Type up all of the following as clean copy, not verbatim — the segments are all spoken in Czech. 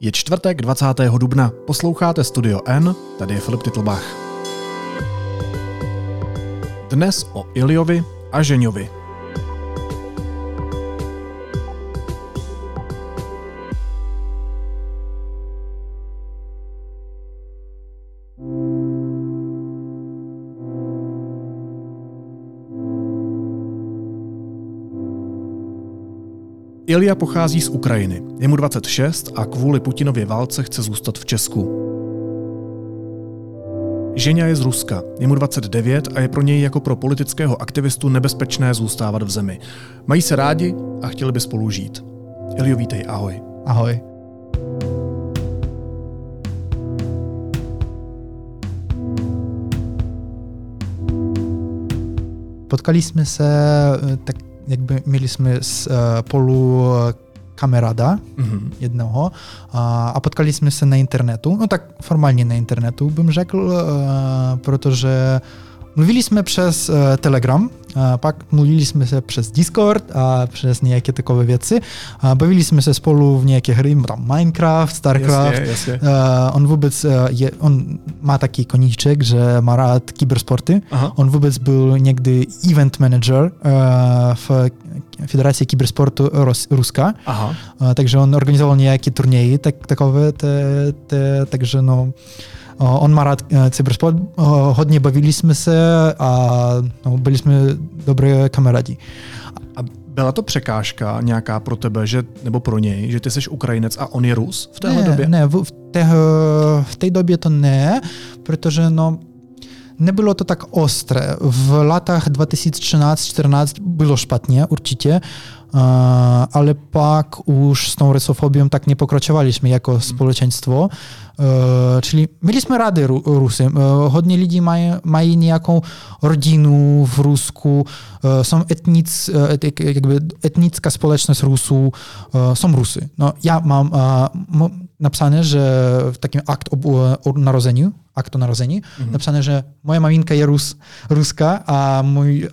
Je čtvrtek 20. dubna, posloucháte Studio N, tady je Filip Titlbach. Dnes o Iljovi a Žeňovi. Ilja pochází z Ukrajiny, je mu 26 a kvůli Putinově válce chce zůstat v Česku. Žeňa je z Ruska, je mu 29 a je pro něj jako pro politického aktivistu nebezpečné zůstávat v zemi. Mají se rádi a chtěli by spolu žít. Iljo, vítej, ahoj. Ahoj. Potkali jsme se tak jakby měli jsme spolu kamaráda jednoho a potkali jsme se na internetu, no tak formálně na internetu bym řekl, protože mluvili jsme přes Telegram, pak mluvili jsme se přes Discord a přes nějaké takové věci. Bavili jsme se spolu v nějaké hry, tam Minecraft, Starcraft. Jasně. On vůbec je, on má taký koníček, že má rád kybersporty. Aha. On vůbec byl někdy event manager v Federacji Kibersportu Rosyjska. Takže on organizoval nějaké turněji, takové, takže no... On má rád cybersport, hodně bavili jsme se a no, byli jsme dobré kamarádi. A byla to překážka nějaká pro tebe, že, nebo pro něj, že ty jsi Ukrajinec a on je Rus v téhle době? Ne, v té době to ne, protože no, nebylo to tak ostré. V letech 2013-14 bylo špatně určitě, ale pak už s tou rusofobią tak nie pokračovaliśmy jako społeczeństwo. Czyli mieliśmy rady Rusy. Hodně lidí mají nějakou rodinu v Rusku, są etnická społeczność Rusů, są Rusy. No, ja mam napisane, że w takim akt o narodzeniu, akt o narodzeniu, napisane, że moja maminka je ruska, a mój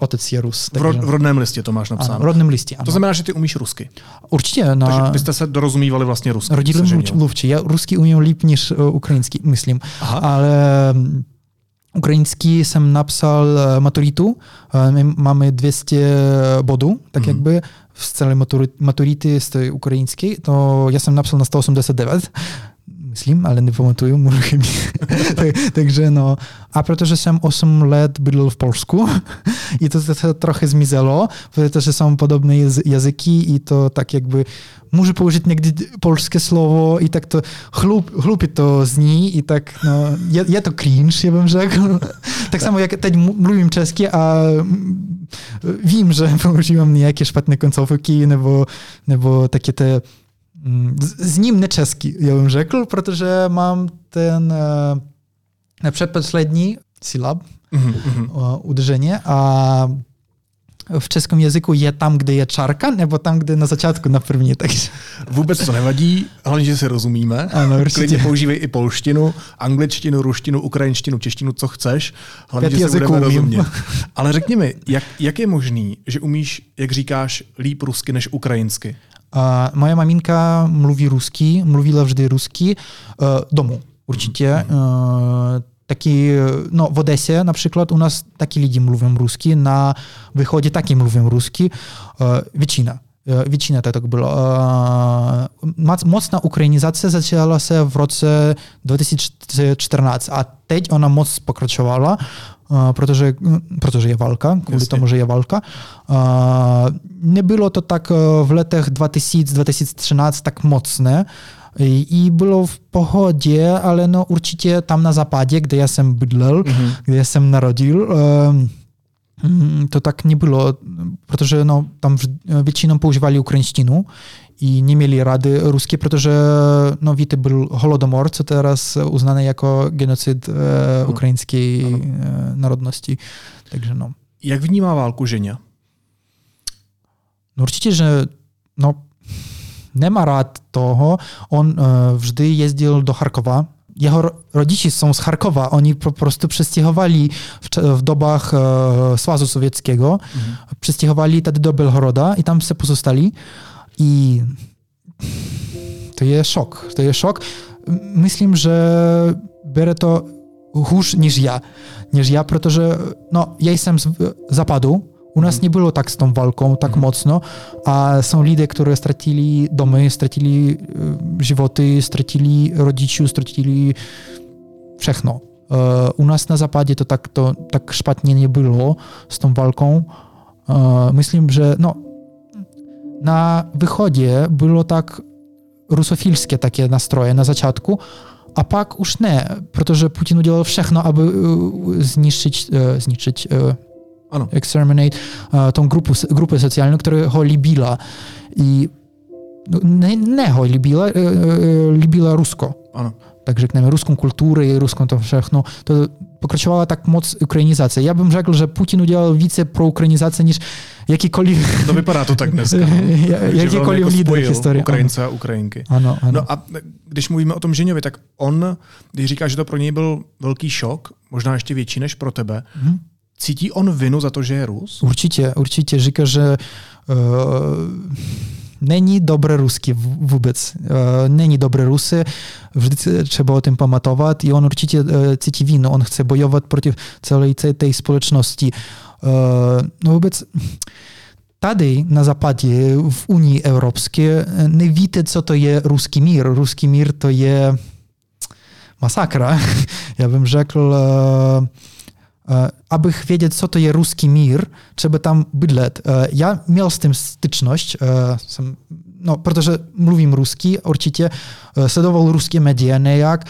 otec je Rus. W rodném listě to máš napsáno. Listě, to znamená, že ty umíš rusky. Určitě. No, takže byste se dorozumívali vlastně rusky. Rodilný mluvčí. Já rusky umím líp než ukrajinský, myslím. Aha. Ale ukrajinský jsem napsal maturitu. My máme 200 bodů, tak jakby z celé maturity z ukrajinské. To já jsem napsal na 189. Myslím, ale nepamatuju, můžu chybit. Takže no. A protože jsem 8 let bydlel v Polsku i to se trochu zmizelo, protože jsou podobné jazyky i to tak jakby můžu použít někdy polské slovo i tak to hloupě to zní i tak no, je to cringe, já bym řekl. Tak samo jak teď mluvím česky a vím, že používám nějaké špatné koncovky nebo takie te z nim nie czeski, ja bym rzekł, protože mam ten przedposledni sylab, uderzenie, a v českém jazyku je tam, kde je čárka, nebo tam, kde na začátku na první. Takže. Vůbec to nevadí, hlavně, že se rozumíme. Ano, klidně používej i polštinu, angličtinu, ruštinu, ukrajinštinu, češtinu, co chceš, hlavně, že se budeme rozumět. Ale řekni mi, jak je možný, že umíš, jak říkáš, líp rusky než ukrajinsky? Moja maminka mluví rusky, mluvila vždy rusky, domů určitě. Taki, no w Odesie na przykład u nas taki ludzie mówią ruski, na wychodzie taki mówią ruski, Wiecina to tak było. Mocna ukrainizacja zaczęła się w roku 2014, a teď ona moc pokraczowała, protože je walka, kvůli tomu, že je walka. Nebylo to tak v letech 2000-2013 tak mocné i bylo v pohodě, ale no určitě tam na západě, kde já jsem bydlel, kde jsem narodil, to tak nebylo, protože no, tam většinou používali ukrajinštinu i nie mieli rady ruskiej, protože no wiecie, był Holodomor, co teraz uznany jako genocyd ukraińskiej narodności. Także no. Jak vnímá válku Żenia? No určitě, że no nemá rád toho. On vždy jeździł do Charkowa. Jeho rodiče są z Charkowa, oni po prostu przystihowali w dobach Słazu Sowieckiego, przystihowali tedy do Belhoroda i tam se pozostali. I To je szok. Myślę, że biorę to chórz niż ja, protože ja jestem z Zapadu. U nas nie było tak z tą walką, tak mocno, a są ludzie, którzy stracili domy, stracili żywoty, stracili rodziców, stracili wszystko. U nas na Zapadzie to tak szpatnie nie było z tą walką. Myślę, że na wychodzie było tak rusofilskie takie nastroje na zaczątku, a pak już nie, protože Putin udzielał wszystko, aby zniszczyć exterminate tą grupę socjalną, która go lubiła i nie go lubiła, lubiła rusko. Także jak najmniej ruską kulturę i ruską to wszystko, to pokraczowała tak moc ukrainizacja. Ja bym rzekł, że Putin udzielał więcej pro-ukrainizacji niż jakikolwiek... No wypada to tak dneska. Jakikolwiek lider historii. Ukraińca, Ukrainky. Ano. No a když mluvíme o tom Ženěvi, tak on, když říká, že to pro něj byl velký šok, možná ještě větší než pro tebe, cítí on vinu za to, že je Rus? Určitě. Říká, že není dobré rusky vůbec. Není dobré Rusy. Vždycky třeba o tom pamatovat. I on určitě cítí vinu. On chce bojovat proti celé té společnosti. Vůbec tady na Západě, v Unii Evropské, nevíte, co to je ruský mír. Ruský mír to je masakra. Já bym řekl... Aby wiedzieć, co to jest ruski mir, trzeba tam bydleć. Ja miał z tym styczność, ponieważ mówię ruski, oczywiście, śledował ruskie media, nejak,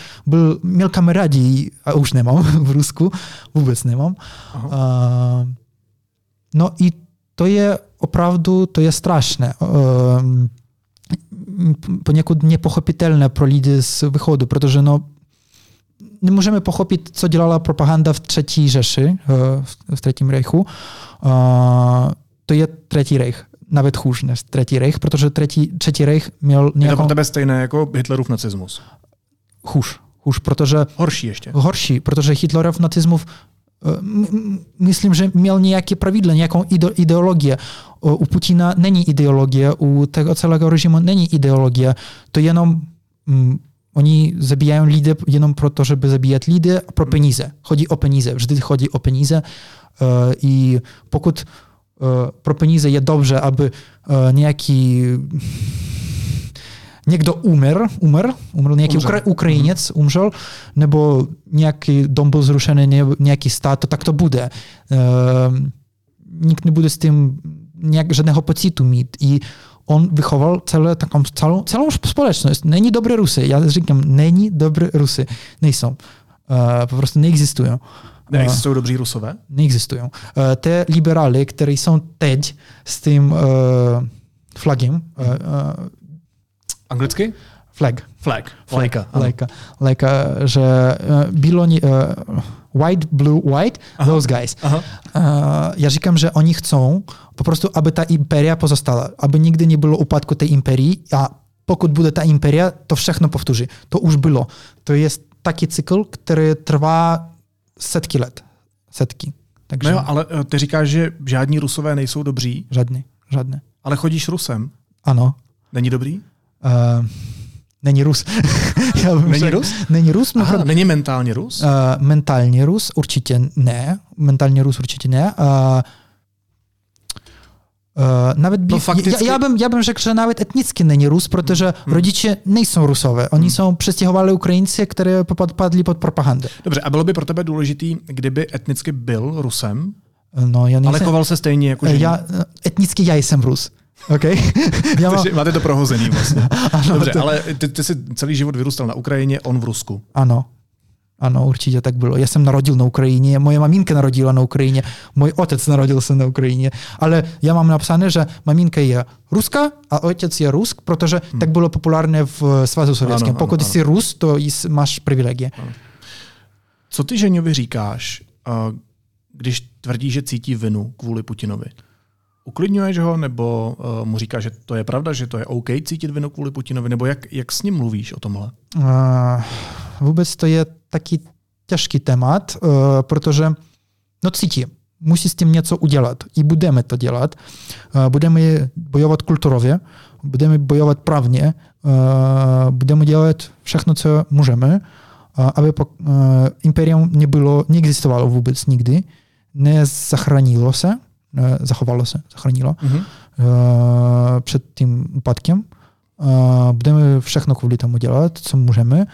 miał kameradzi, a już nie mam w rusku, wobec nie mam. I to jest oprawdu, to jest straszne. Poniekąd niepochopitelne pro ludzi z wychodu, ponieważ nie możemy pochopić, co działała propaganda w III Rzeszy, w III Reichu. To jest III Reich, nawet chórz niż III Reich, protože III Reich miał niejaką... I to pro tebe stejné jako Hitlerów nacyzmus? Chórz, protože... Horší, protože Hitlerów nacyzmów myślę, że miał niejakie prawidła, niejaką ideologię. U Putina není ideologia, u tego całego reżimu není ideologia. To jenom... Oni zabijają lidy jenom pro to, żeby zabijać lidy, a pro penize. Chodzi o penize. Wżdy chodzi o penize. I pokud pro penize jest dobrze, aby niejaki... Niekto umarł, niejaki Ukrainiec umrzał, bo niejaki dom był zruszony, niejaki stat, to tak to bude. Nikt nie bude z tym żadnego pocitu mieć. I on wychował całą społeczność. Není dobre Rusy. Ja říkám, není dobre Rusy. Nejsou. Po prostu nie egzystują. Nie egzystują dobrzy Rusowie? Nie egzystują. Te liberale, które są teď z tym flagiem. Angielski? Flag. Lajka, że biloni... White, blue, white, those guys. Ja říkam, że oni chcą po prostu, aby ta imperia pozostała, aby nigdy nie było upadku tej imperii, a pokud bude ta imperia, to všechno powtórzy. To już było. To jest taki cykl, który trwa setki lat. Setki. Takže... No jo, ale ty říkáš, že žádní Rusové nejsou dobří. Žádný. Ale chodíš Rusem. Ano. Není dobrý? Není Rus. Není Rus? Aha, není mentálně Rus? Mentálně Rus určitě ne. Nawet faktycky... ja bym rzekł, że nawet etnicznie není Rus, protože rodiče nejsou Rusové. Oni jsou přestěhovali Ukrajinci, které podpadli pod propagandę. Dobře, a bylo by pro tebe důležitý, kdyby etnicky byl Rusem, ja ale choval se stejně jako Žeň? Etnicky já jsem Rus. Okay. Máte to prohozený vlastně. Ano, dobře, ale ty jsi celý život vyrůstal na Ukrajině, on v Rusku. Ano, určitě tak bylo. Já jsem narodil na Ukrajině, moje maminka narodila na Ukrajině, můj otec narodil se na Ukrajině, ale já mám napsané, že maminka je Ruska a otec je Rusk, protože tak bylo populárné v Svazu Sovětském. Pokud jsi Rus, to máš privilegie. Ano. Co ty Ženěvi říkáš, když tvrdí, že cítí vinu kvůli Putinovi? Uklidňuješ ho, nebo mu říkáš, že to je pravda, že to je OK cítit vinu kvůli Putinovi, nebo jak s ním mluvíš o tomhle? Vůbec to je taky těžký témat, protože cítí, musí s tím něco udělat i budeme to dělat. Budeme bojovat kulturově, budeme bojovat právně, budeme dělat všechno, co můžeme, aby imperium neexistovalo vůbec nikdy, nezachránilo se, zachovalo se, zachránilo před tím úpadkem. Budeme všechno kvůli tomu dělat, co můžeme.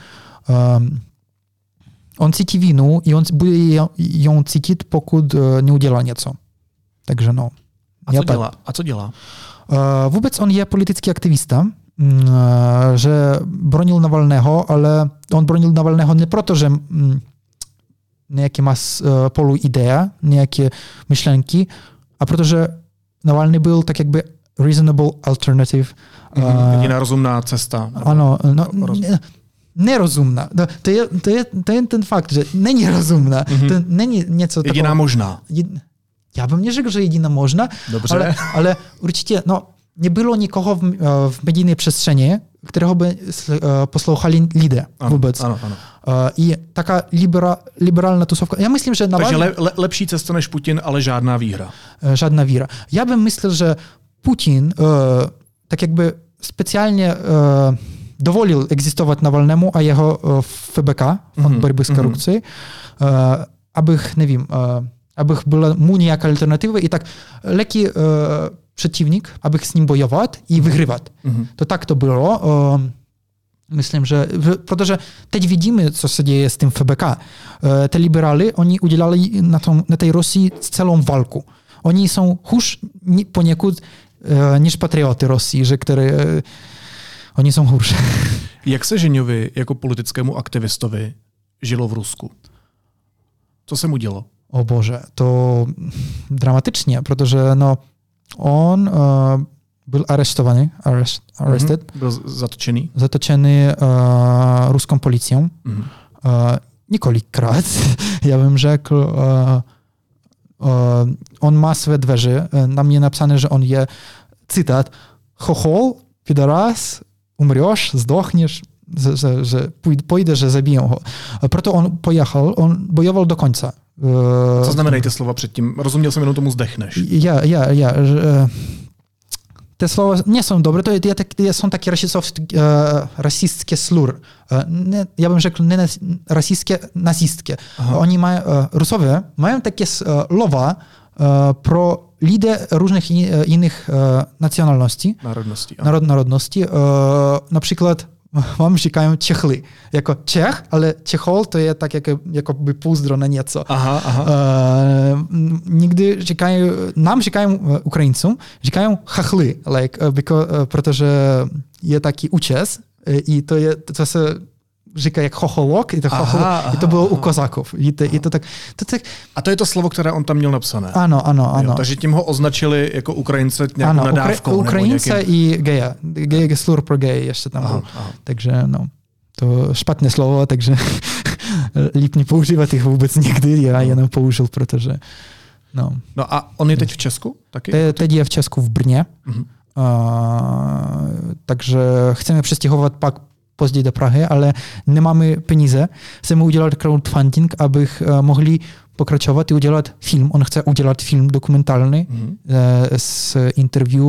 On cítí vinu i on bude jí cítit, pokud neudělá něco. Takže no. A co dělá? Vůbec on je politický aktivista, že bronil Navalného, ale on bronil Navalného ne proto, že nějaký má polu ideje, nějaké myšlenky, a protože Navalný byl tak jakby reasonable alternative. Jediná rozumná cesta. Ano, no, nerozumná. To je ten fakt, že není rozumná. To není něco takového. Jediná možná. Já bym neřekl, že jediná možná, ale určitě no, nebylo nikoho v medijné přestrzeni, kterého by poslouchali lidé vůbec. Ano. I taká liberální tusovka. Já myslím, že Navalny... Takže lepší cesta než Putin, ale žádná víra. Žádná víra. Já bych myslel, že Putin tak jakby speciálně dovolil existovat Navalnému a jeho FBK, Fond borby s korupcí, abych, nevím, abych byla mu nějaká alternativa i tak lehký protivník, abych s ním bojovat i vyhrávat. To tak to bylo. Myslím, že protože teď vidíme, co se děje s tím FBK. Ty liberály, oni udělali na té Rusii celou válku. Oni jsou hůř poněkud než patrioty Rusii, že které oni jsou hůř. Jak se Žeňovi jako politickému aktivistovi žilo v Rusku? Co se mu dělo? O Bože, to dramatycznie, protože no, on byl aresztowany, byl zatočený ruską policją. Několikrát, já bym řekl, on má své dveře, na mě napsané, že on je, cytat, chochol, pidoraz, umřeš, zdochniesz, że pójdę, że zabiję ho. Proto on pojechal, on bojoval do końca. Co znamenají ty slova předtím? Rozuměl jsem jenom tomu zdechneš. Já. Ty slova nejsou dobré, to jsou taky rasistské slur. Já bych řekl, ne rasistské, nazistské. Oni mají, Rusové, mají také slova pro lidi různých jiných nacionalností. Národností. Například vám říkají Čechli. Jako Čech, ale Čechol to je tak jako by půzdro na něco. Nikdy říkají, nám říkají Ukrajincům, říkají chachli, protože je taky účes i to je, co se říká jak chocholok, i to bylo u kozáků. A to je to slovo, které on tam měl napsané. Ano. Jo, takže tím ho označili jako Ukrajince nějakou nadávkou. Ukrajince i geja. Slur pro geje ještě tam byl. Takže no, to špatné slovo, takže líp nepoužívat jich vůbec nikdy. Já jenom použil, protože no. No a on je teď v Česku taky? Teď je v Česku v Brně. Takže chceme přestěhovat pak později do Prahy, ale nemáme peníze. Chceme udělat crowdfunding, abych mohli pokračovat i udělat film. On chce udělat film dokumentální z interview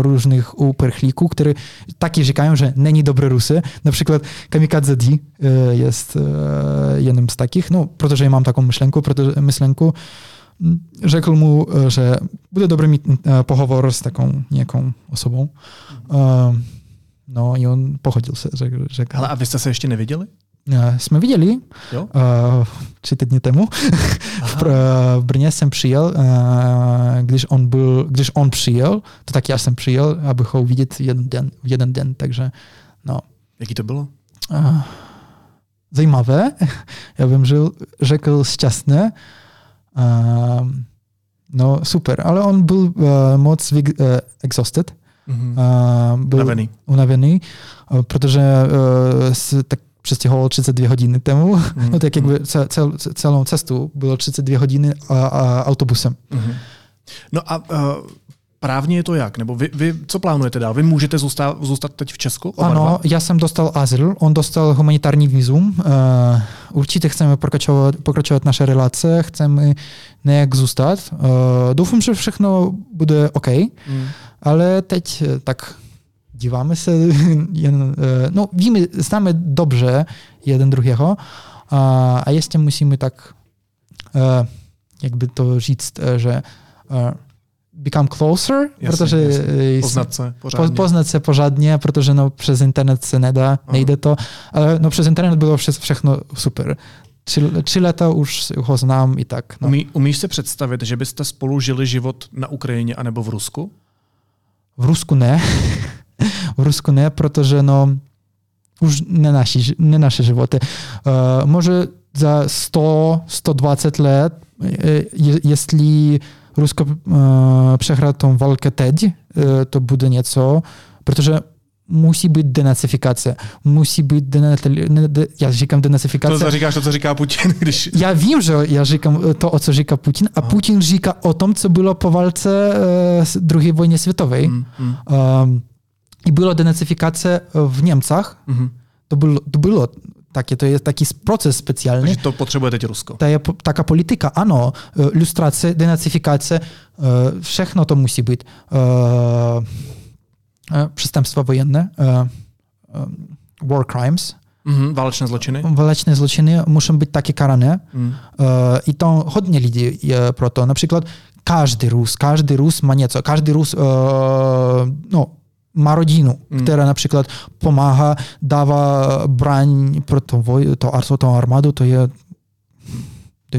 różnych uprchlíků, kteří taky říkají, že není dobré Rusy. Například Kamikadze D jest jedním z takich, no, protože mám taką myšlenku. Řekl mu, že bude dobrý mít pohovor s taką nějakou osobou. No i on pochodil se. Řekl. Ale a vy jste se ještě neviděli? Jsme viděli. 3 týdny temu. V Brně jsem přijel. Když on přijel, to tak já jsem přijel, abych ho uvidět jeden den. Takže, no. Jaký to bylo? Zajímavé. Já bym řekl šťastné. No super. Ale on byl moc exhausted. Byl unavený, protože se tak přestěhoval 32 hodiny temu. No tak jakby celou cestu bylo 32 hodiny autobusem. No a právně je to jak? Nebo vy co plánujete dál? Vy můžete zůstat teď v Česku? Ano, já jsem dostal azyl, on dostal humanitární vízum. Určitě chceme pokračovat naše relace, chceme nějak zůstat. Doufám, že všechno bude OK. Ale teď tak díváme se, no víme, známe dobře jeden drugiego, a jeszcze musimy tak, jakby to říct, że become closer, protože poznat se pořádně, protože no přes internet se nejde to, ale no přes internet bylo všechno super. 3 lata už ho znám i tak. No. Umíš si představit, že byste spolu žili život na Ukrajině anebo v Rusku? V Rusku ne. V Rusku ne, protože no už ne naše životy. Może za 100-120 let, jestli Rusko przegra tą walkę teď, to będzie nieco, protože musí být denacifikace. Musí být já říkám denacifikace. To říkáš to, co říká Putin, když... Já vím, že já říkám to, o co říká Putin, a Putin říká o tom, co bylo po válce z druhé vojny světové. I bylo denacifikace v Němcach. To bylo takie, to jest taki proces specjalny. Czyli to potrzebuje też Rusko. Taka polityka, ano, lustracja, denacyfikacja, wszystko to musi być. Przestępstwa wojenne, war crimes. Waleczne zloczyny. Waleczne zloczyny muszą być takie karane. I to hodně lidí je pro to. Na przykład każdy Rus ma nieco. Każdy Rus, ma rodzinę, która na przykład pomaga, dawa broń pro tą armadę, to jest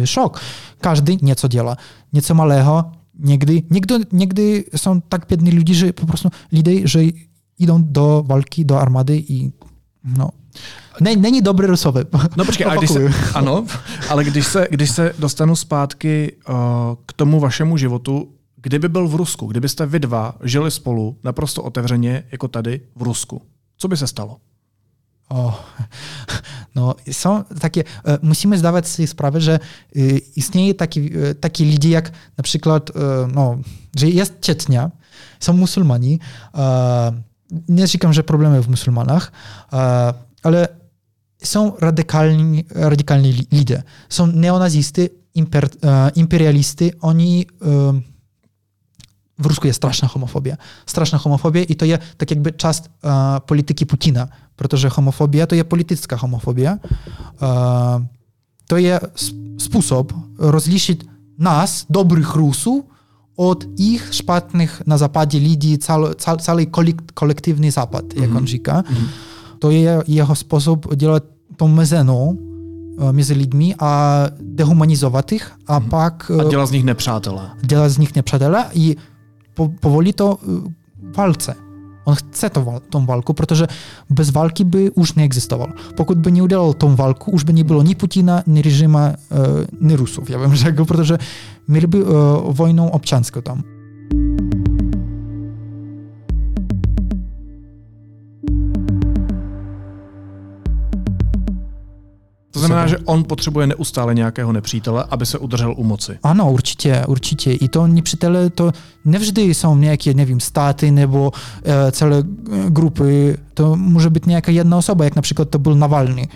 szok. Każdy nieco działa. Nieco malego, nigdy są tak biedni ludzie, że po prostu ludzie, że idą do walki, do armady i no. Není dobrý Rusové. No počkej, ale když se dostanu zpátky k tomu vašemu životu, kdyby byl v Rusku, kdybyste vy dva žili spolu naprosto otevřeně, jako tady v Rusku, co by se stalo? Są takie, musimy zdawać sobie sprawę, że istnieje taki ludzie jak na przykład, że jest Czecznia, są musulmani, nie říkam, że problemy w musulmanach, ale są radykalni ludzie, są neonazisty, imperialisty, oni... W Rusku jest straszna homofobia i to jest tak jakby czas polityki Putina, protože homofobia to jest polityczna homofobia, to jest sposób rozliczyć nas, dobrych Rusów, od ich szpatnych na zapadzie ludzi, cały kolektywny zapad, jak on říká. To jest jego sposób działać tą mezeną między ludźmi, a dehumanizować ich, a pak... A działa z nich nepřátelé. I powoli to walce. On chce tą walkę, protože bez walki by już nie egzystował. Pokud by nie udzielał tą walkę, już by nie było ni Putina, ni reżimu, ni Rusów. Ja bym rzekł, protože mieliby wojnę obcianską tam. To znamená, že on potřebuje neustále nějakého nepřítele, aby se udržel u moci. Ano, určitě. I to nepřítele, to nevždy jsou nějaké, nevím, státy nebo celé grupy. To může být nějaká jedna osoba, jak například to byl Navalný.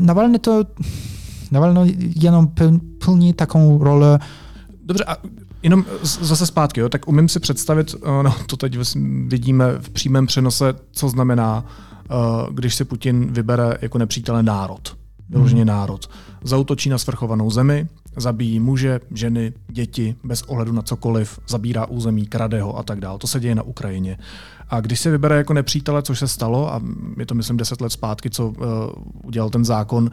Navalný jenom plní takovou roli. Dobře, a jenom zase zpátky, jo? Tak umím si představit, to teď vidíme v přímém přenose, co znamená, když si Putin vybere jako nepřítele národ, vyloženě národ. Zaútočí na svrchovanou zemi, zabíjí muže, ženy, děti, bez ohledu na cokoliv, zabírá území, krade ho a tak dále. To se děje na Ukrajině. A když si vybere jako nepřítele, což se stalo, a je to myslím 10 let zpátky, co udělal ten zákon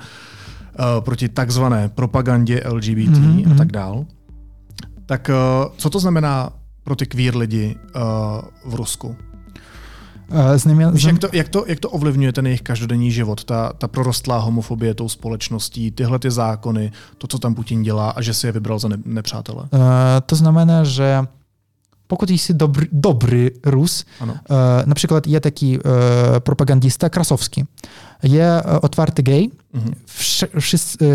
proti takzvané propagandě LGBT a tak dále, tak co to znamená pro ty queer lidi v Rusku? Jak to ovlivňuje ten jejich každodenní život, ta prorostlá homofobie tou společností, tyhle ty zákony, to, co tam Putin dělá a že si je vybral za nepřátele? To znamená, že pokud jsi dobrý Rus, například je taký propagandista Krasovský, je otvartý gej,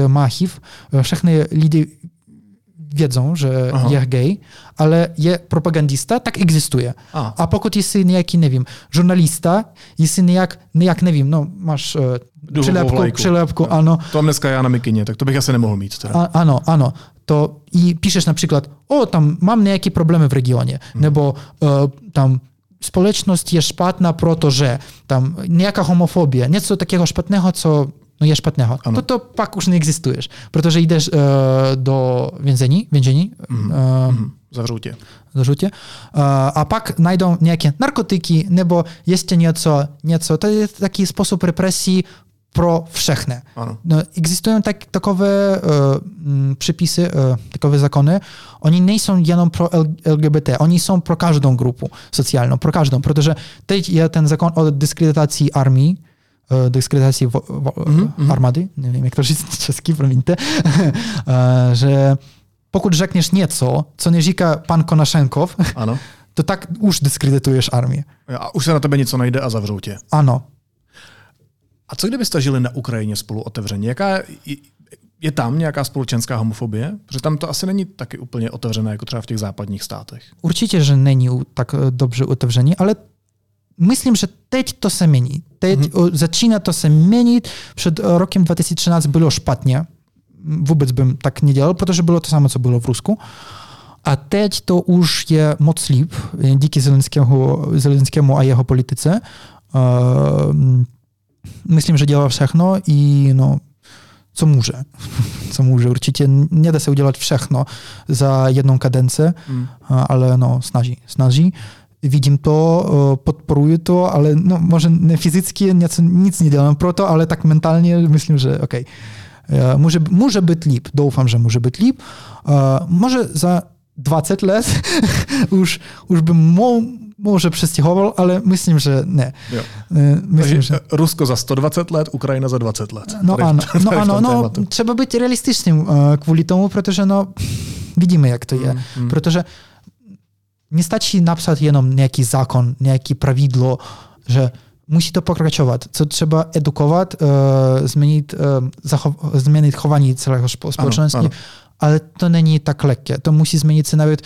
má HIV, všechny lidi wiedzą, że jest gej, ale je propagandista, tak egzystuje. A pokud jsi nějaký, nevím, žurnalista, jsi nějak nevím, máš přilepku, ano. To mám dneska já na mikině, tak to bych asi nemohl mít. Teda. Ano. To i píšeš například, tam mám nějaké problémy v regioně, nebo tam społeczność jest szpatna, protože tam niejaka homofobia, nieco takiego szpatnego, co no jest szpatnego, ano. To pak już nie egzystujesz, protože idziesz do więzieni, Zarzucie. A pak znajdą niejakie narkotyki, nebo jest nieco, to jest taki sposób represji powszechny. No, egzystują takowe przepisy, takowe zakony, oni nie są jenom pro LGBT, oni są pro każdą grupę socjalną, pro każdą, protože teď jest ten zakon o dyskredytacji armii, dyskredytacji armady, nie wiem jak to jest czeski, promiňte, że pokud rzekniesz nieco, co nie říká pan Konaszenkow, ano. To tak już dyskredytujesz armię. A już się na tebe nieco najde a zavřou tě. Ano. A co kdybyste žili na Ukrajině spolu otevřeně? Je tam nějaká společenská homofobie? Protože tam to asi není taky úplně otevřené, jako třeba v těch západních státech. Určitě, že není tak dobře otevřené, ale myslím, že teď to se mění. Teď začíná to se měnit. Před rokem 2013 bylo špatně. Vůbec bym tak nedělal, protože bylo to samo, co bylo v Rusku. A teď to už je moc líp, díky Zelenskému a jeho politice. Myslím, že dělá všechno i no, co může. Co může. Určitě nedá se udělat všechno za jednou kadence, ale no, snaží. Vidím to, podporuji to, ale no, možná ne fyzicky nic nedělám pro to, ale tak mentálně myslím, že OK. Může být líp. Doufám, že může být líp. Może za 20 let už by może přestěhoval, ale myslím, že ne. Myslím, že... Rusko za 120 let, Ukrajina za 20 let. No ano, trzeba być realistycznym kvůli tomu, protože no, vidíme, jak to je. Protože nestačí napsat jenom nějaký zákon, nějaký pravidlo, že musí to pokračovat. Co trzeba edukować, zmienić chowanie całego społeczeństwa. Ale to není tak lehké. To musí změnit se nawet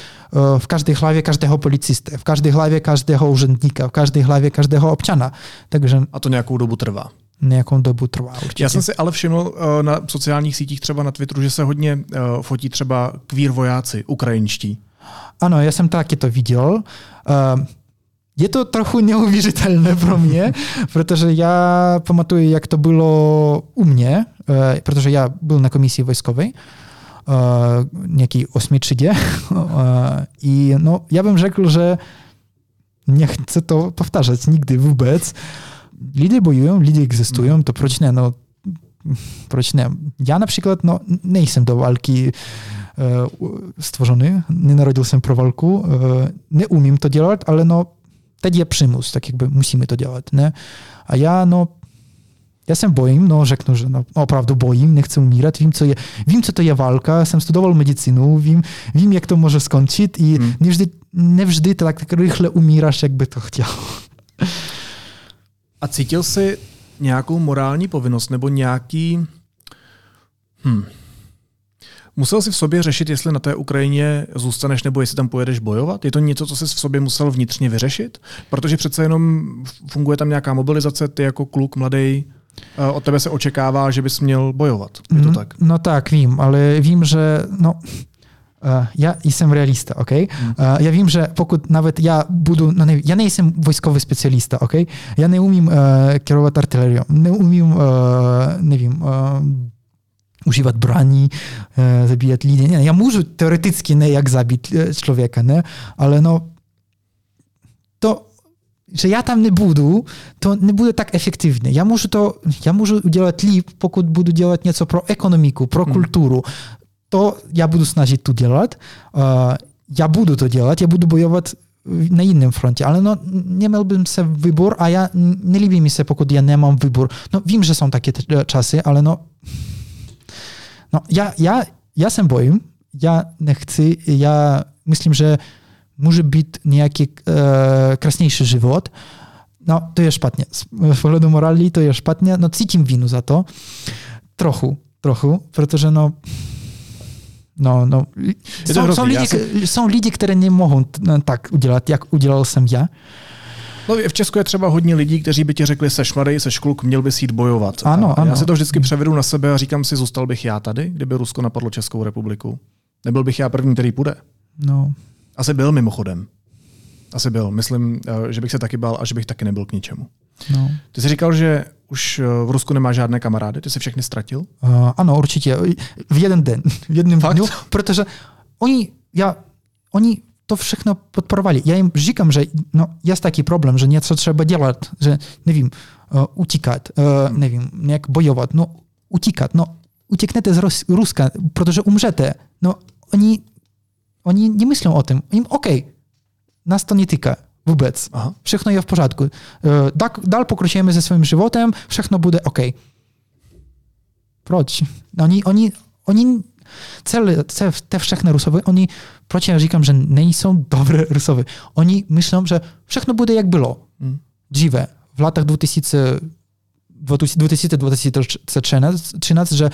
v každé hlavě každého policisty, v každé hlavě každého úředníka, v každé hlavě každého občana. Takže... A to nějakou dobu trvá. Nějakou dobu trvá určitě. Já jsem si ale všiml na sociálních sítích, třeba na Twitteru, že se hodně fotí třeba queer vojáci ukrajinští. Ano, já jsem taky to viděl. Je to trochu neuvěřitelné pro mě, protože já pamatuju, jak to bylo u mě, protože já byl na komisii vojskowej. Nějaký osmičidě. I no, já bym řekl, že nechci to powtarzać nikdy vůbec. Lidé bojují, lidé existují, to proč ne? No, proč ne? Já například no, nejsem do války stvořený, nenarodil jsem pro válku, neumím to dělat, ale no, teď je přímus, tak jakby musíme to dělat. Ne? A já no, ja się boję, no rzeknę, że no, naprawdę boję, nie chcę umierać, wiem co to jest walka, sam studiował medycynę, wiem jak to może skończyć i nie wždy tak rychle umierasz, jakby to chciał. A cítil si nějakou morální povinnost nebo nějaký musel si v sobě řešit, jestli na té Ukrajině zůstaneš nebo jestli tam pojedeš bojovat? Je to něco, co jsi v sobě musel vnitřně vyřešit? Protože přece jenom funguje tam nějaká mobilizace, ty jako kluk mladý od tebe se očekává, že bys měl bojovat. Je to tak? No tak, vím, ale vím, že no, já jsem realista, OK? Já vím, že pokud nawet já budu, no ne, já nejsem vojskový specialista, OK? Já neumím kierovat artileriou, neumím, nevím, używać broni, zabijać ludzi. Nie, ja mogę teoretycznie nie jak zabić człowieka, nie? Ale no to, że ja tam nie budu, to nie będę tak efektywny. Ja mogę udzielać lip, pokud budu działać nieco pro ekonomiku, pro kulturu. To ja budu snażyć tu działać. Ja budu to działać, ja budu bojować na innym froncie, ale no nie miałbym se wybór, a ja nie lubię mi se, pokud ja nie mam wybór. No wiem, że są takie czasy, ale no ja się boję, ja nie chcę, ja myślę, że może być niejaki krasniejszy żywot. No, to jest szpatnie. Z powodu morali to jest szpatnie. No, citim winu za to. Trochu, protože no... No. Są ludzie, które nie mogą tak udzielać, jak udzielał sam ja. No, v Česku je třeba hodně lidí, kteří by ti řekli, seš mladej, seš kluk, měl bys jít bojovat. Ano. Já si to vždycky převedu na sebe a říkám si, zůstal bych já tady, kdyby Rusko napadlo Českou republiku. Nebyl bych já první, který půjde. No. Asi byl mimochodem. asi byl. Myslím, že bych se taky bál a že bych taky nebyl k ničemu. No. Ty jsi říkal, že už v Rusku nemá žádné kamarády, ty jsi všechny ztratil? Ano, určitě. V jeden den. V jednom dňu, protože oni to všechno podporovali. Já jim říkám, že je taký problém, že něco třeba dělat, že nevím, utíkat, nevím, nějak bojovat, utíkat, utěknete z Ruska, protože umřete. Oni nemyslí o tom. Jim OK, nás to netýká vůbec. Aha. Všechno je v pořádku. Dál pokračujeme se svým životem, všechno bude OK. Proč? Oni te všechny Rusové, oni, proč já říkám, že nejsou dobré Rusové. Oni myślą, že všechno bude, jak bylo. Dříve, v letech 2013, že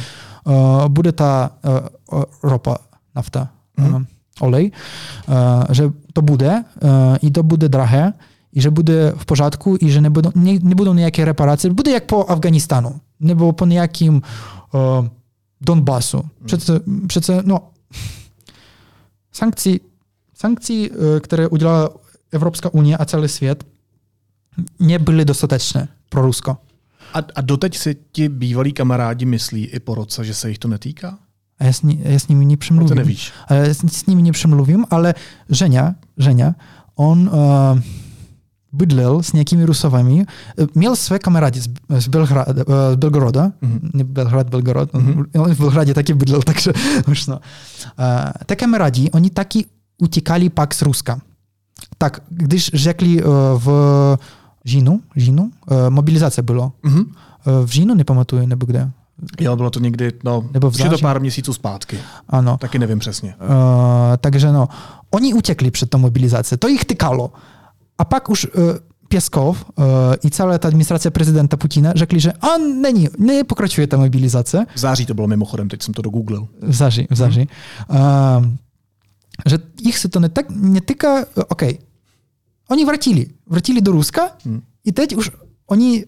bude ta ropa, nafta, olej, že to bude i to bude drahé, i že bude v pořádku, i že nebudou nějaké reparace. Bude jak po Afganistanu, nebo po nějakým Donbasu. Przecież sankcji, które udzielała Europejska Unia a cały świat, nie były dostateczne prorusko. A doteď si ti bývalí kamarádi myslí i po roce, že se jich to netýká? A ja z nimi nie przemluvím. Ale Żenia, on bydlel s nějakými Rusovami, měl své kamarády z Belgoroda, Belgorod, on v Belgradě taky bydlel, takže už Te kamarádi, oni taky utíkali pak z Ruska. Tak, když řekli v říjnu, mobilizace bylo. V říjnu, nepamatuju, nebo kde. Jo, bylo to někdy, nebo už to pár měsíců zpátky. Ano. Taky nevím přesně. Takže oni utekli před tou mobilizací, to jich tykalo. A pak už Pieskow i celá ta administrace prezidenta Putina řekli, že on není, nepokračuje ta mobilizace. V září to bylo mimochodem, teď jsem to dogooglil. V září. Že jich se to netýká, OK. Oni vrátili do Ruska i teď už oni,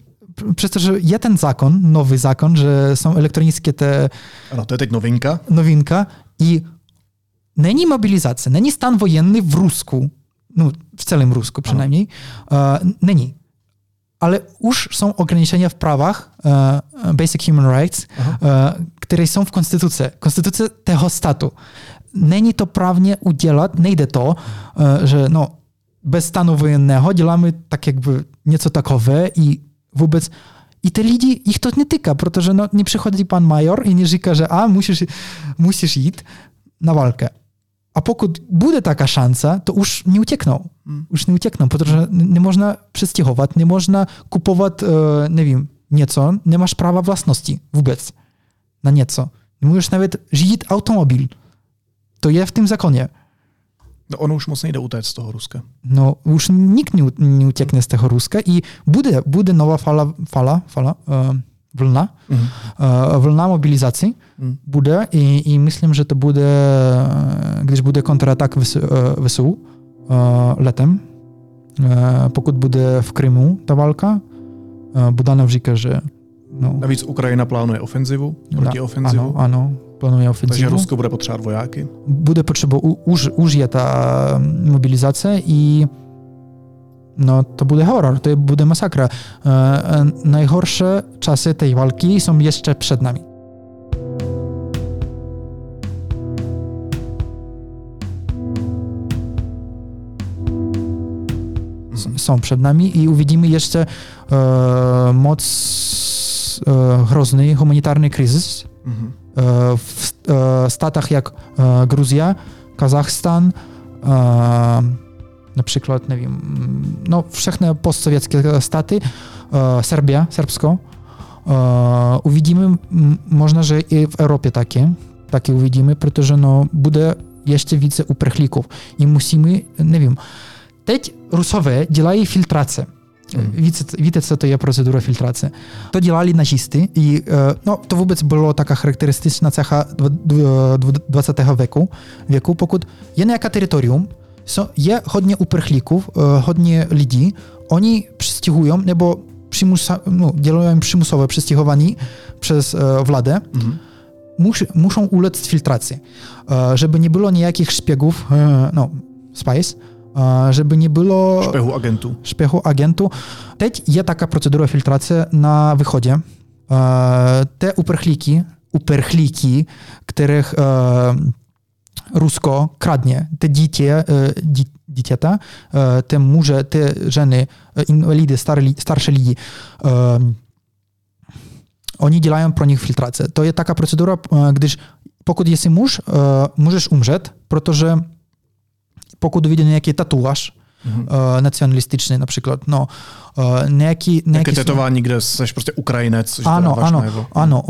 protože je ten zákon, nový zákon, že jsou elektronické te... Ano, to je teď novinka. Novinka i není mobilizace, není stan vojenný v Rusku. W całym Rusku przynajmniej, není. Ale już są ograniczenia w prawach, basic human rights, które są w konstytucji. Konstytucja tego statu. Není to prawnie udzielać, nie idzie to, że bez stanu wojennego działamy tak jakby nieco takowe i wobec... I te ludzie, ich to nie tyka, protože nie przychodzi pan major i nie říka, że musisz iść na walkę. A pokud bude taka szansa, to już nie uciekną. Protože nie można przystěhovat, nie można kupować, nie wiem, nieco, nie masz prawa własności wobec na nieco. Nie możesz nawet řídit automobil. To jest w tym zakonie. Ono już mocno nie da uciec z tego Ruska. Już nikt nie ucieknie z tego Ruska i bude nowa wlna. Wlna mobilizacji bude i myślę, że to bude, gdyż bude kontratak WSU letem. Pokud bude w Krymu ta walka, Budanov říká, że... Navíc Ukrajina plánuje ofenzivu, protiofenzivu. Ano, plánuje ofenzivu. Takže Rusko bude potřebovat vojáky. Bude potřeba, už je ta mobilizace i to bude horror, to bude masakra. Najgorsze czasy tej walki są jeszcze przed nami. Są przed nami i uwidzimy jeszcze moc groźny humanitarny kryzys w statach jak Gruzja, Kazachstan, na przykład, nie wiem, wszechne postsowieckie staty, Serbia, Serbsko. Uwidzimy, można, że i w Europie takie uwidzimy, protože będzie jeszcze więcej uprchlików i musimy, nie wiem, teď Rusové dělají filtrace. Víte, co to je procedura filtrace. To dělali nacisty i to vůbec bylo taká charakteristická cecha 20. věku. Pokud je nějaká teritorium, je hodně uprchlíků, hodně lidí, oni přestěhují nebo dělají přimusové přestěhování přes vládu, muszą ulec filtraci. Żeby nie było nějakých špiegów, spies, żeby nie było szpiechu agentów. Teď jest taka procedura filtracji na wychodzie. Te uperchliki, których Rusko kradnie, te dzieciata, te murze, te żeny, inwalidy, starsze lidi, oni działają pro nich filtrację. To jest taka procedura, gdyż pokud jesteś mąż, możesz umrzeć, protože pokud uvidíte nějaký tatuáž nacionalistyczny na przykład, no nějaký tetování, kde seš prostě Ukrajinec. Ano.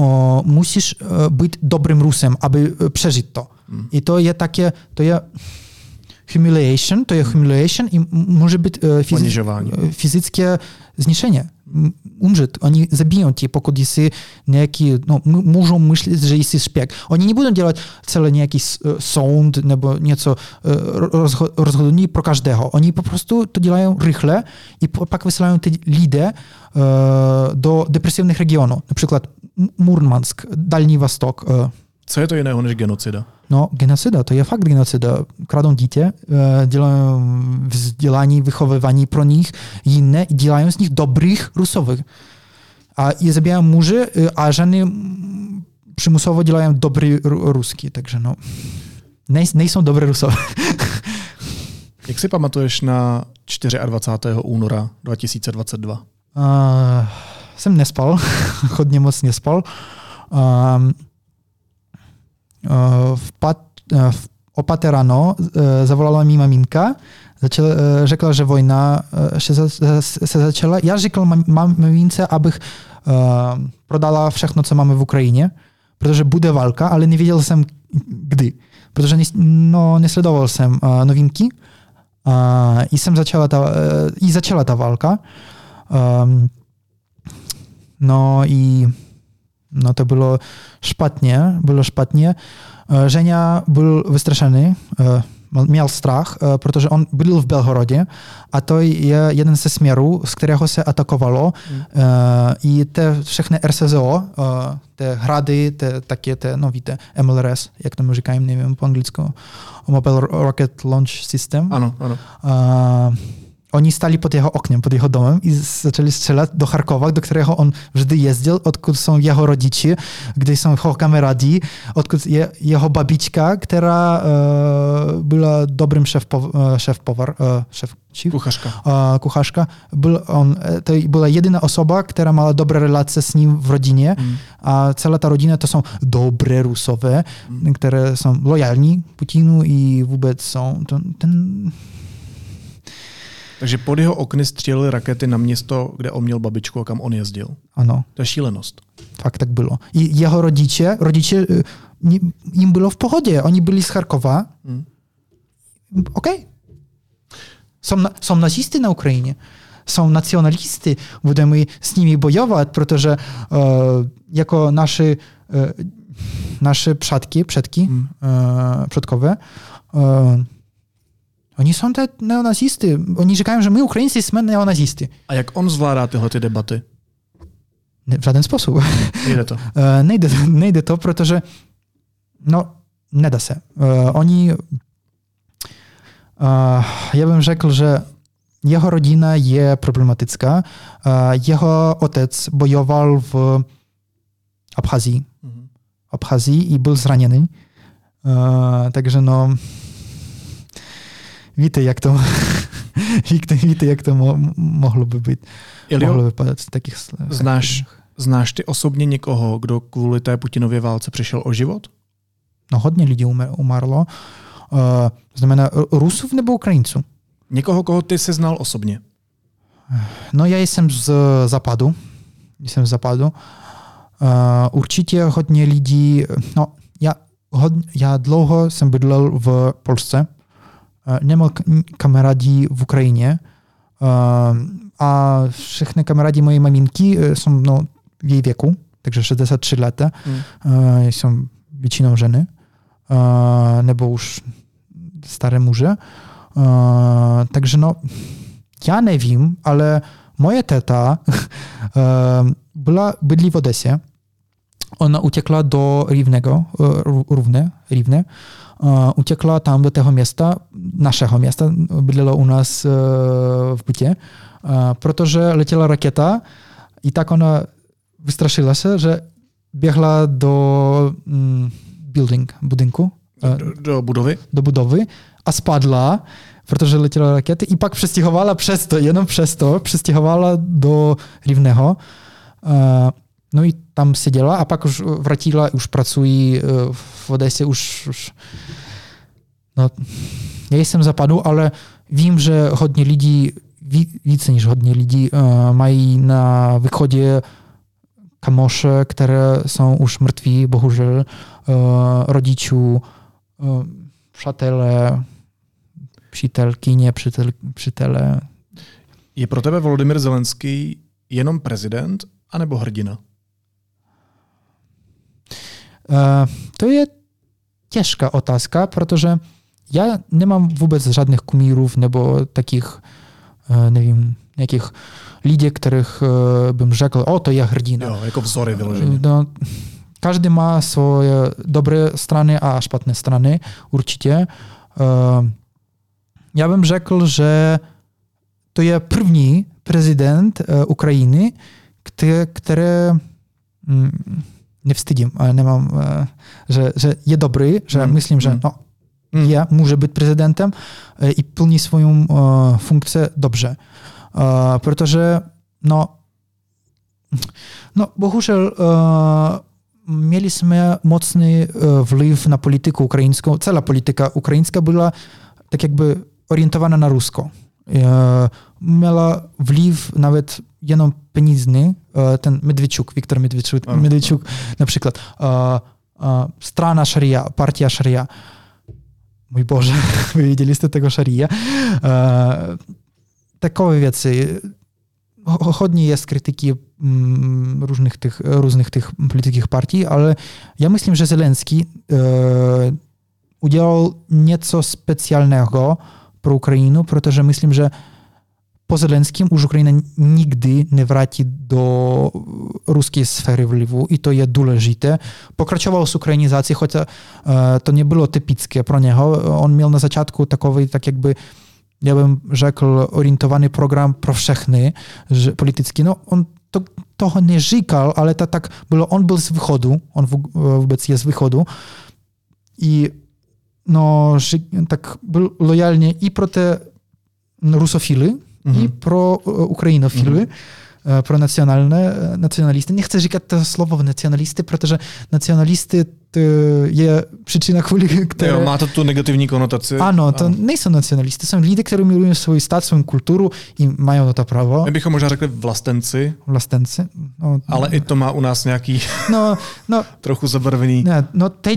Musíš být dobrým Rusem, aby přežít to. Mm. I to je také, to je humiliation, i může být fyzické zniszczenie. Umrzeć. Oni zabiją cię, pokud jsi nějaký, no, můžou myslet, že jsi špěk. Oni nebudou dělat celý nějaký sound nebo něco rozhodnutí pro každého. Oni po prostu to dělají rychle i pak vysílají ty lidi do depresivních regionů. Například Murmansk, Dalní Vostok. Co je to jiného než genocida? No, genocida, to je fakt genocida. Kradou dítě, dělají vzdělání, vychovávání pro nich jiné, dělají z nich dobrých Rusových. A je zabíjají muže a ženy přimusovo dělají dobrý rusky, takže no, nejsou dobré Rusové. Jak si pamatuješ na 24. února 2022? Jsem nespal, hodně moc nespal. O 5 rano zavolala mi maminka, řekla, že vojna se začala. Já říkal mamince, abych prodala všechno, co máme v Ukrajině, protože bude válka, ale nevěděl jsem kdy, protože nesledoval jsem novinky i začala ta válka. No to było szpatnie. Żenia był wystraszony, miał strach, protože on był w Belgorodzie, a to jest jeden ze smerów, z którego się atakowało i te wszystkie RCZO, te hrady, te takie te nowite MLRS, jak to my říkají, nie wiem po angielsku, Mobile Rocket Launch System. Ano. Oni stali pod jego oknem, pod jego domem i zaczęli strzelać do Charkowa, do którego on wżdy jeździł, odkud są jego rodzici, gdy są jego kameradi, odkud jego babiczka, która była dobrym kucharka. To była jedyna osoba, która miała dobre relacje z nim w rodzinie, a cała ta rodzina to są dobre Rusowe, które są lojalni Putinu i wobec są... Takže pod jeho okny střílely rakety na město, kde on měl babičku a kam on jezdil. Ano. To je šílenost. Tak bylo. I jeho rodiče jim bylo v pohodě. Oni byli z Charkova. OK. Jsou nacisty na Ukrajině. Jsou nacionalisty. Budeme s nimi bojovat, protože jako naše předkové, oni są te neonazisty. Oni říkają, że my Ukraińcy jsme neonazisty. A jak on zvládá tyhle ty debaty? W żaden sposób. Nejde to, protože no, nie da się. Oni ja bym rzekł, że jego rodzina jest problematyczna. Jego otec bojował w Abchazji i był zraniony. Także no Víte, jak to mohlo by být. Mohlo vypadat z takých... Znáš ty osobně někoho, kdo kvůli té Putinově válce přišel o život? No hodně lidí umarlo. Znamená Rusů nebo Ukrajinců? Někoho, koho ty jsi znal osobně? No já jsem z západu. Určitě hodně lidí... No, já dlouho jsem bydlel v Polsce. Nemal kamarádi v Ukrajině a všechny kamarádi mojej maminky jsou no, v její věku, takže 63 let, jsou většinou ženy nebo už staré muže. Takže no, já nevím, ale moje teta bydlí v Odese ona utekla do Rivne, utekla tam do toho města, našeho města, bydlela u nás v bytě, protože letěla raketa i tak ona vystrašila se, že běhla do budynku. Do budovy a spadla, protože letěla rakety i pak přestěhovala přestěhovala do Rivného. No i tam seděla a pak už vrátila, už pracují v Odese, už no, já jsem zapadl, ale vím, že hodně lidí, více než hodně lidí mají na východě kamoše, které jsou už mrtví, bohužel, rodičů, přátelé, přítelkyně, přítele. Je pro tebe Volodymyr Zelenský jenom prezident anebo hrdina? To je těžká otázka, protože já nemám vůbec žádných kumírův nebo takých, nevím, nějakých lidí, kterých bym řekl, to je hrdina. Jo, jako vzory vyloženě. No, každý má svoje dobré strany a špatné strany, určitě. Já bym řekl, že to je první prezident Ukrajiny, které nevstydím, ale nemám, že je dobrý, že myslím, že je, může být prezidentem i plní svou funkci dobře. Protože bohužel měli jsme mocný vliv na politiku ukrajinskou. Celá politika ukrajinská byla tak jakby orientovaná na Rusko. Měla vliv nawet jenom penízny, ten Medwedczuk, Viktor Medwedczuk například, strana šaria, partia šaria. Můj bože, vy viděli jste tego šaria. Takové věci. Hodně je z kritiky různých těch politických partí, ale já myslím, že Zelenský udělal něco speciálního pro Ukrajinu, protože myslím, že po Zelenským už Ukrajina nikdy nevrátí do ruské sféry vlivu i to je důležité. Pokračoval s ukrajinizací, choť to nebylo typické pro něho. On měl na začátku takový, tak jakby, já bym řekl, orientovaný program pro všechny, že politický. No, on toho neříkal, ale to tak bylo. On byl z východu, on vůbec je z východu. I tak byl lojální i pro te rusofily, i pro ukrajinofily, pro nacionalisty. Nie chcę říkat to slovo nacionalisty, protože nacionalisty je příčina chvíli, které... Jo, má to tu negativní konotaci. Ano, to nejsou nacionalisty, jsou lidé, kteří milují svůj stát, svou kulturu i mají to právo. My bychom možná řekli vlastenci. Ale i to má u nás nějaký trochu zabarvený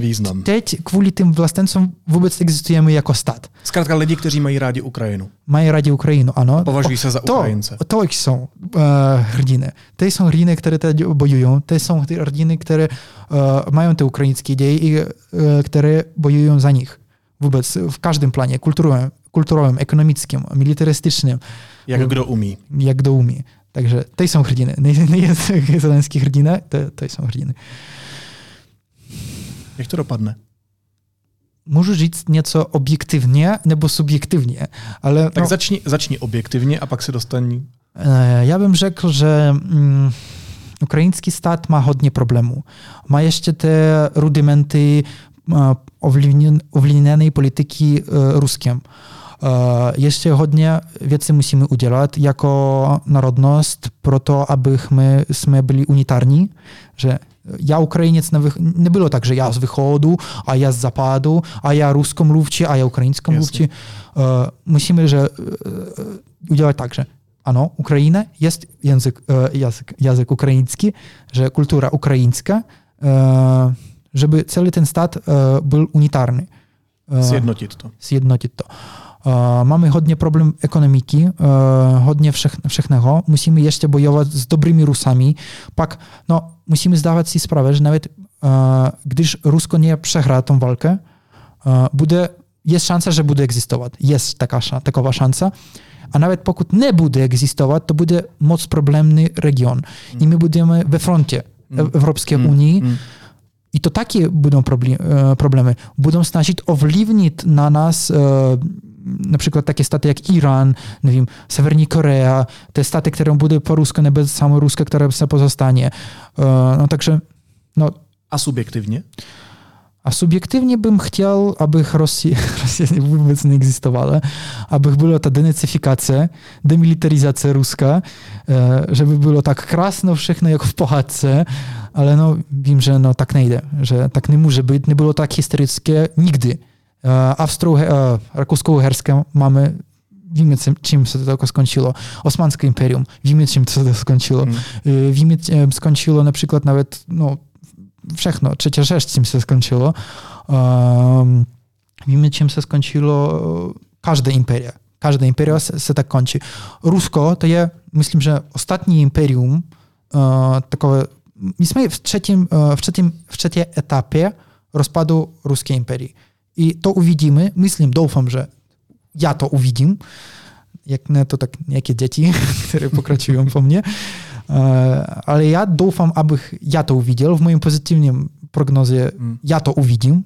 význam. Teď kvůli tým vlastencům vůbec existujeme jako stát. Zkrátka lidi, kteří mají rádi Ukrajinu. Mají rádi Ukrajinu, ano. Považují se za Ukrajince. To jsou hrdiny. Ty jsou hrdiny, které teď bojují. Ty jsou hrdiny, které mají ty ukrajinské ideje, které bojují za nich. Vůbec v každém pláně, kulturovém, ekonomickém, militaristickém. Jak kdo umí. Takže ty jsou hrdiny. Nejsou zelenský hrdina, ty jsou hrdiny. Jak to dopadne? Můžu říct něco objektivně nebo subjektivně, ale... Tak začni objektivně a pak se dostane... Já bym řekl, že ukrajinský stát má hodně problémů. Má ještě ty rudimenty ovlivněné politiky ruským. Ještě hodně věcí musíme udělat jako národnost, proto abychom byli unitární, že já Ukrajinec nebylo tak, že já z východu, a já z západu, a já ruskomluvčí, a já ukrajinskomluvčí. Musíme udělat tak, že ano, Ukraina je jazyk ukrajinský, že kultura ukrajinská, żeby celý ten stát byl unitárny. Zjednotit to. Máme hodně problém ekonomiky, hodně všechného. Musíme ještě bojovat s dobrými Rusami. Pak musíme zdávat si sprawę, že nawet když Rusko nie przegra tą walkę, jest szansa, że bude egzistować. Jest takowa szansa. A nawet pokud nebude existovat, to bude moc problémny region. I my budeme ve frontě. Evropské unii. I to taky budou problémy. Budou snažit ovlivnit na nás například také státy jak Irán, nevím, Severní Korea, te státy, které bude po Rusku, nebo samo Rusko, které se pozostane. No takže... No, a subjektivně? A subjektivně bym chtěl, abych Rosja vůbec neexistovala, abych byla ta denacifikace, demilitarizace Ruska, żeby bylo tak krásno všechno, jak v pohádce, ale no, vím, že no, tak nejde, že tak nemůže být, nebylo tak historické nikdy. Rakousko-Uherské máme, víme, čím se to skončilo. Osmanské imperium, víme, čím se to skončilo. Víme, skončilo například nawet, no, všechno. Třetí Říše tím se skončilo. Víme, čím se skončilo každé impéria. Každé impéria se tak končí. Rusko to je, myslím, že ostatní imperium takové. My jsme v třetí etapě rozpadu ruské imperii. I to uvidíme, myslím, doufám, že já to uvidím. Jak ne, to tak nějaké děti, které pokračují po mně. Ale já doufám, abych já to uviděl. V mém pozitivním prognoze já to uvidím.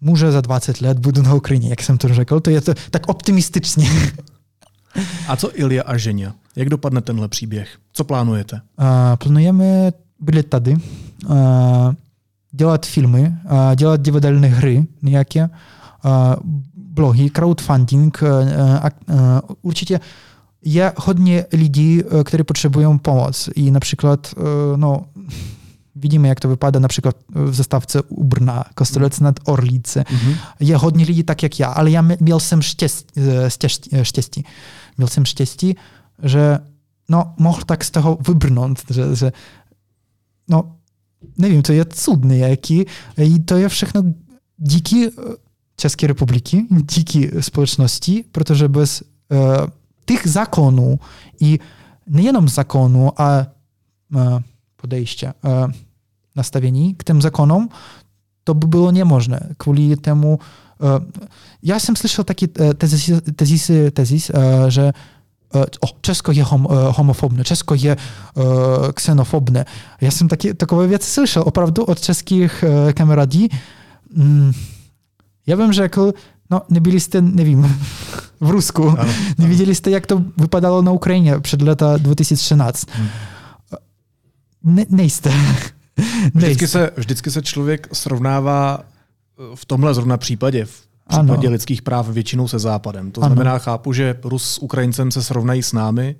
Může za 20 let budu na Ukrajině, jak jsem to řekl. To je to tak optimističně. A co Ilja a Žeňa? Jak dopadne tenhle příběh? Co plánujete? Plánujeme být tady, dělat filmy, dělat divadelné hry nějaké, blogy, crowdfunding. Určitě je hodně lidí, kteří potřebují pomoc. I například, no, vidíme, jak to vypadá například v zastávce u Brna, Kostelec nad Orlice. Je hodně lidí tak, jak já, ale já měl jsem štěstí. Měl jsem štěstí, že no, mohl tak z toho vybrnout, že no, nevím, to je cudný jaký. I to je všechno díky České republiky, díky společnosti, protože bez tych zakonů i nejenom zakonu, a podejścia, nastawieni k tym zakonom, to by było niemożne. Kvůli temu, ja jsem slyšel taky tezis, że Česko je homofobne, Česko je ksenofobne. Ja jsem takové věci slyšel opravdu od českých kamarádí. Ja bym řekl, no, nie byliście, nie wiem, w Rusku. Nie widzieliście, jak to wypadało na Ukrainie przed lata 2013. Nejste. Vždycky se člověk srovnává v tomhle zrovna případě, v případě lidských práv většinou se Západem. To znamená, chápu, že Rus s Ukrajincem se srovnají s námi,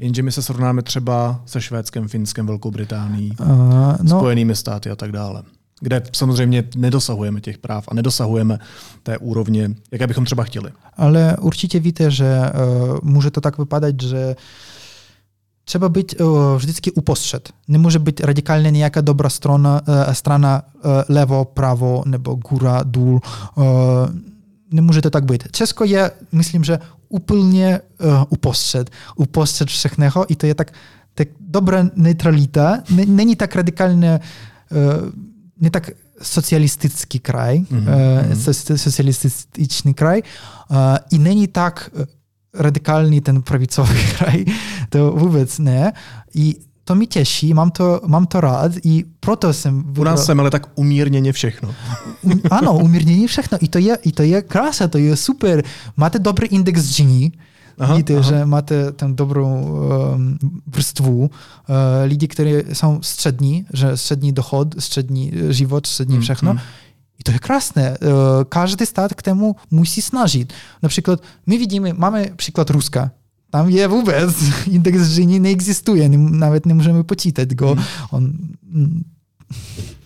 jenže my se srovnáme třeba se Švédskem, Finskem, Velkou Británií, Spojenými státy a tak dále. Kde samozřejmě nedosahujeme těch práv a nedosahujeme té úrovně, jaké bychom třeba chtěli. Ale určitě víte, že může to tak vypadat, že trzeba być vždycky uprostřed. Nie może być radykalnie niejaka dobra strona lewo, prawo, nebo góra, dół. Nie może to tak być. Česko je, myślę, że upylnie uprostřed wszechnego i to je tak dobra neutralita. Nie tak radykalnie, nie tak socjalistyczny kraj, socjalistyczny kraj i nie tak radykalny ten prawicowy kraj, to vůbec ne. I to mi těší, mám to rád i proto jsem... U nás jsem ale tak umírněně všechno. Ano, umírněně všechno. I to je krása, to je super. Máte dobrý index Gini. Vidíte, že máte tam dobrou vrstvu lidí, kteří jsou střední, že střední dochod, střední život, střední všechno. I to je krásne. Każdy stat k temu musi snażyć. Na przykład my widzimy, mamy przykład Ruska. Tam je vůbec. Indeks Gini neexistuje. Nawet nie możemy počítať go.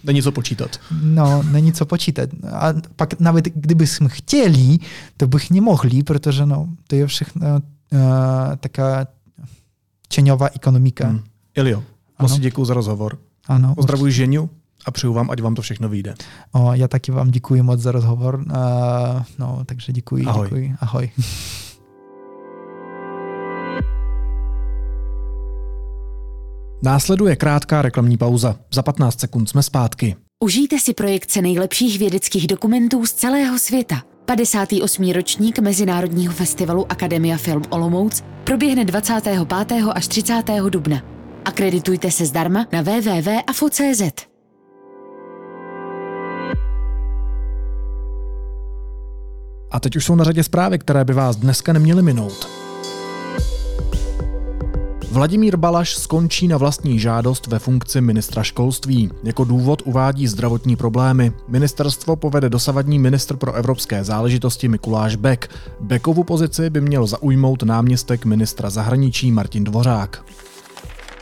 Není co počítat. No, není co počítat. A pak nawet gdybyśmy chcieli, to bych nie mogli, protože no, to je všechno taká cieniowa ekonomika. Iljo, moc děkuji za rozhovor. Ano, pozdravuji Ženiu. A přeju vám, ať vám to všechno vyjde. Já taky vám děkuji moc za rozhovor. No, takže děkuji. Ahoj. Děkuji. Ahoj. Následuje krátká reklamní pauza. Za 15 sekund jsme zpátky. Užijte si projekce nejlepších vědeckých dokumentů z celého světa. 58. ročník Mezinárodního festivalu Akademia Film Olomouc proběhne 25. až 30. dubna. Akreditujte se zdarma na www.afo.cz. A teď už jsou na řadě zprávy, které by vás dneska neměly minout. Vladimír Balaš skončí na vlastní žádost ve funkci ministra školství. Jako důvod uvádí zdravotní problémy. Ministerstvo povede dosavadní ministr pro evropské záležitosti Mikuláš Beck. Beckovu pozici by měl zaujmout náměstek ministra zahraničí Martin Dvořák.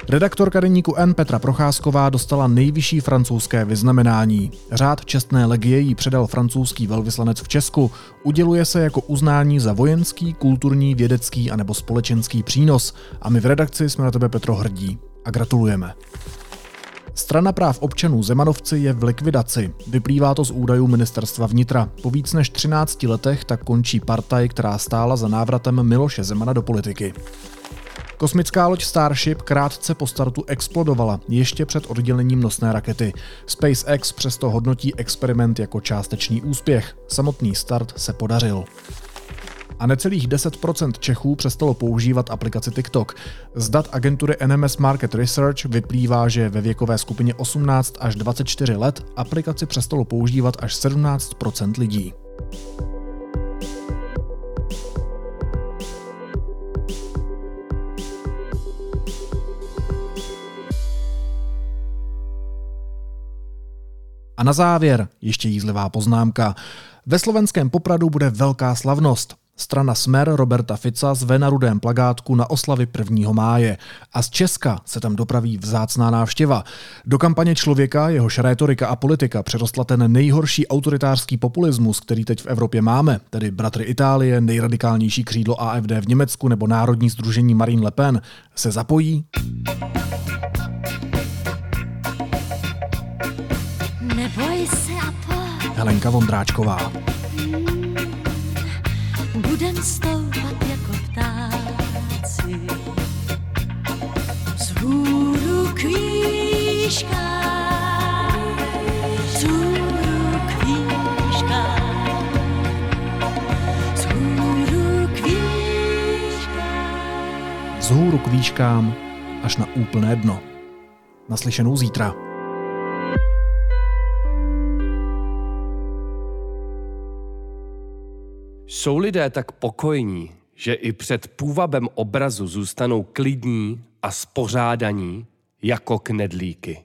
Redaktorka deníku N Petra Procházková dostala nejvyšší francouzské vyznamenání. Řád čestné legie jí předal francouzský velvyslanec v Česku. Uděluje se jako uznání za vojenský, kulturní, vědecký anebo společenský přínos. A my v redakci jsme na tebe, Petro, hrdí. A gratulujeme. Strana práv občanů Zemanovci je v likvidaci. Vyplývá to z údajů ministerstva vnitra. Po víc než 13 letech tak končí partaj, která stála za návratem Miloše Zemana do politiky. Kosmická loď Starship krátce po startu explodovala, ještě před oddělením nosné rakety. SpaceX přesto hodnotí experiment jako částečný úspěch. Samotný start se podařil. A necelých 10% Čechů přestalo používat aplikaci TikTok. Z dat agentury NMS Market Research vyplývá, že ve věkové skupině 18 až 24 let aplikaci přestalo používat až 17% lidí. A na závěr ještě jízlivá poznámka. Ve slovenském Popradu bude velká slavnost. Strana Smer Roberta Fica zve na rudém plakátku na oslavy 1. máje. A z Česka se tam dopraví vzácná návštěva. Do kampaně člověka, jehož rétorika a politika přerostla ten nejhorší autoritářský populismus, který teď v Evropě máme, tedy bratry Itálie, nejradikálnější křídlo AFD v Německu nebo národní sdružení Marine Le Pen, se zapojí... Helenka Vondráčková. Budem stoupat jako ptáci z hůru k výškám, z hůru k výškám, z hůru k výškám. Z hůru k výškám až na úplné dno. Naslyšenou zítra. Jsou lidé tak pokojní, že i před půvabem obrazu zůstanou klidní a spořádaní jako knedlíky.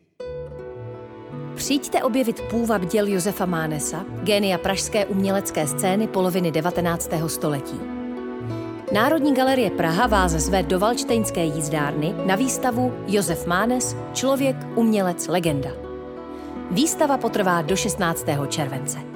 Přijďte objevit půvab děl Josefa Mánesa, génia pražské umělecké scény poloviny 19. století. Národní galerie Praha vás zve do Valčtejnské jízdárny na výstavu Josef Mánes, člověk, umělec, legenda. Výstava potrvá do 16. července.